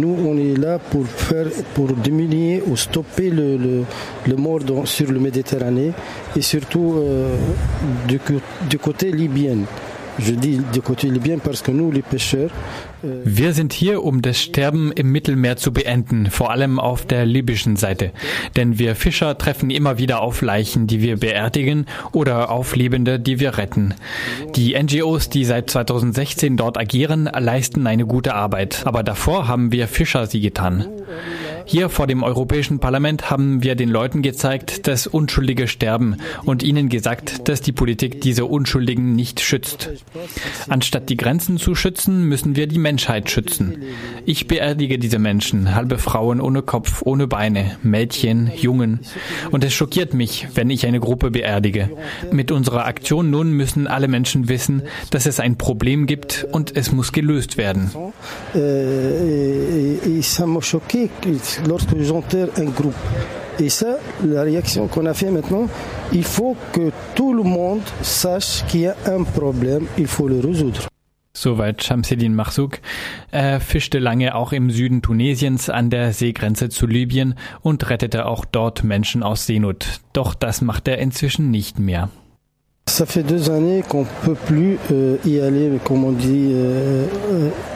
nous on est là pour faire, pour diminuer ou stopper le mort sur le Méditerranée et surtout du côté libyen. Je dis du côté libyen parce que nous, les pêcheurs, wir sind hier, um das Sterben im Mittelmeer zu beenden, vor allem auf der libyschen Seite. Denn wir Fischer treffen immer wieder auf Leichen, die wir beerdigen oder auf Lebende, die wir retten. Die NGOs, die seit 2016 dort agieren, leisten eine gute Arbeit. Aber davor haben wir Fischer sie getan. Hier vor dem Europäischen Parlament haben wir den Leuten gezeigt, dass Unschuldige sterben und ihnen gesagt, dass die Politik diese Unschuldigen nicht schützt. Anstatt die Grenzen zu schützen, müssen wir die Menschheit schützen. Ich beerdige diese Menschen, halbe Frauen ohne Kopf, ohne Beine, Mädchen, Jungen. Und es schockiert mich, wenn ich eine Gruppe beerdige. Mit unserer Aktion nun müssen alle Menschen wissen, dass es ein Problem gibt und es muss gelöst werden. Lorsque j'enterre un groupe. Et ça, la réaction qu'on a fait maintenant, il faut que tout le monde sache qu'il y a un problème, il faut le résoudre. Soweit Chamseddine Marzoug. Er fischte lange auch im Süden Tunesiens an der Seegrenze zu Libyen und rettete auch dort Menschen aus Seenot. Doch das macht er inzwischen nicht mehr. Ça fait 2 années qu'on ne peut plus y aller, comme on dit,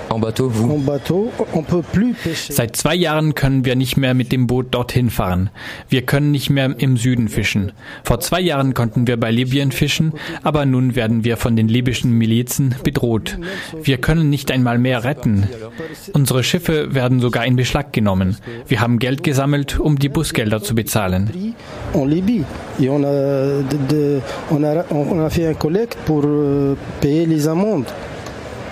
en bateau, on peut plus pêcher. Seit 2 Jahren können wir nicht mehr mit dem Boot dorthin fahren. Wir können nicht mehr im Süden fischen. Vor 2 Jahren konnten wir bei Libyen fischen, aber nun werden wir von den libyschen Milizen bedroht. Wir können nicht einmal mehr retten. Unsere Schiffe werden sogar in Beschlag genommen. Wir haben Geld gesammelt, um die Bußgelder zu bezahlen. En Libye, on a fait un collecte pour payer les amendes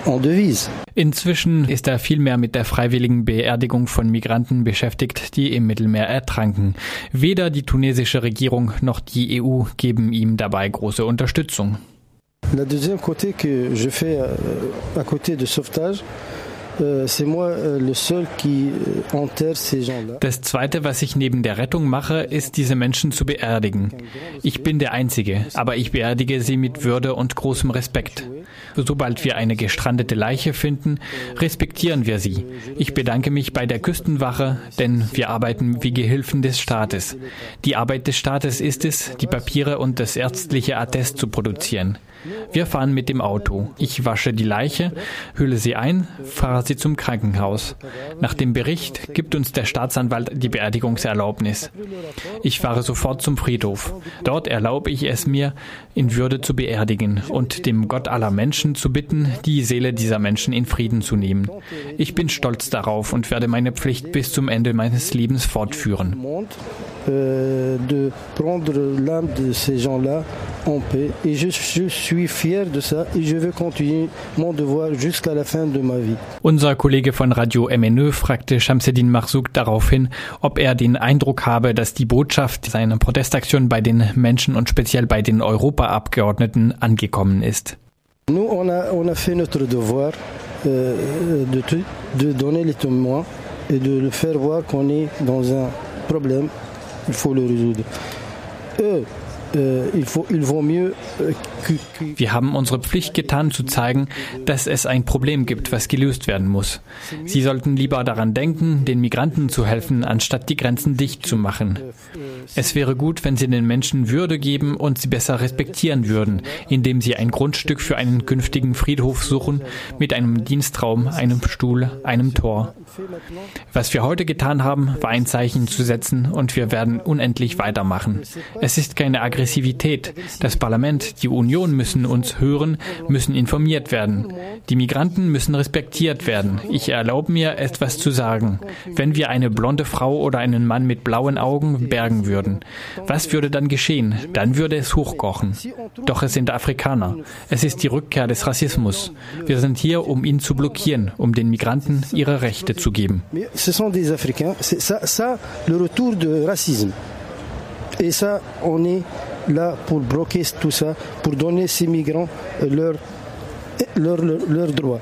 en devises. Inzwischen ist er vielmehr mit der freiwilligen Beerdigung von Migranten beschäftigt, die im Mittelmeer ertranken. Weder die tunesische Regierung noch die EU geben ihm dabei große Unterstützung. La deuxième côté que je fais à côté de sauvetage. Das Zweite, was ich neben der Rettung mache, ist, diese Menschen zu beerdigen. Ich bin der Einzige, aber ich beerdige sie mit Würde und großem Respekt. Sobald wir eine gestrandete Leiche finden, respektieren wir sie. Ich bedanke mich bei der Küstenwache, denn wir arbeiten wie Gehilfen des Staates. Die Arbeit des Staates ist es, die Papiere und das ärztliche Attest zu produzieren. Wir fahren mit dem Auto. Ich wasche die Leiche, hülle sie ein, fahre sie zum Krankenhaus. Nach dem Bericht gibt uns der Staatsanwalt die Beerdigungserlaubnis. Ich fahre sofort zum Friedhof. Dort erlaube ich es mir, in Würde zu beerdigen und dem Gott aller Menschen zu bitten, die Seele dieser Menschen in Frieden zu nehmen. Ich bin stolz darauf und werde meine Pflicht bis zum Ende meines Lebens fortführen. Unser Kollege von Radio MNÖ fragte Chamseddine Marzoug daraufhin, ob er den Eindruck habe, dass die Botschaft seiner Protestaktion bei den Menschen und speziell bei den Europaabgeordneten angekommen ist. Nous, on a fait notre devoir de donner les témoins et de le faire voir qu'on est dans un problème. Il faut le résoudre. Wir haben unsere Pflicht getan, zu zeigen, dass es ein Problem gibt, was gelöst werden muss. Sie sollten lieber daran denken, den Migranten zu helfen, anstatt die Grenzen dicht zu machen. Es wäre gut, wenn sie den Menschen Würde geben und sie besser respektieren würden, indem sie ein Grundstück für einen künftigen Friedhof suchen, mit einem Dienstraum, einem Stuhl, einem Tor. Was wir heute getan haben, war ein Zeichen zu setzen und wir werden unendlich weitermachen. Es ist keine Aggressivität. Das Parlament, die Union müssen uns hören, müssen informiert werden. Die Migranten müssen respektiert werden. Ich erlaube mir, etwas zu sagen. Wenn wir eine blonde Frau oder einen Mann mit blauen Augen bergen würden, was würde dann geschehen? Dann würde es hochkochen. Doch es sind Afrikaner. Es ist die Rückkehr des Rassismus. Wir sind hier, um ihn zu blockieren, um den Migranten ihre Rechte zu geben. Ce sont des Africains. C'est ça le retour de racisme. Et ça, on est là pour bloquer tout ça, pour donner ces migrants leurs droits.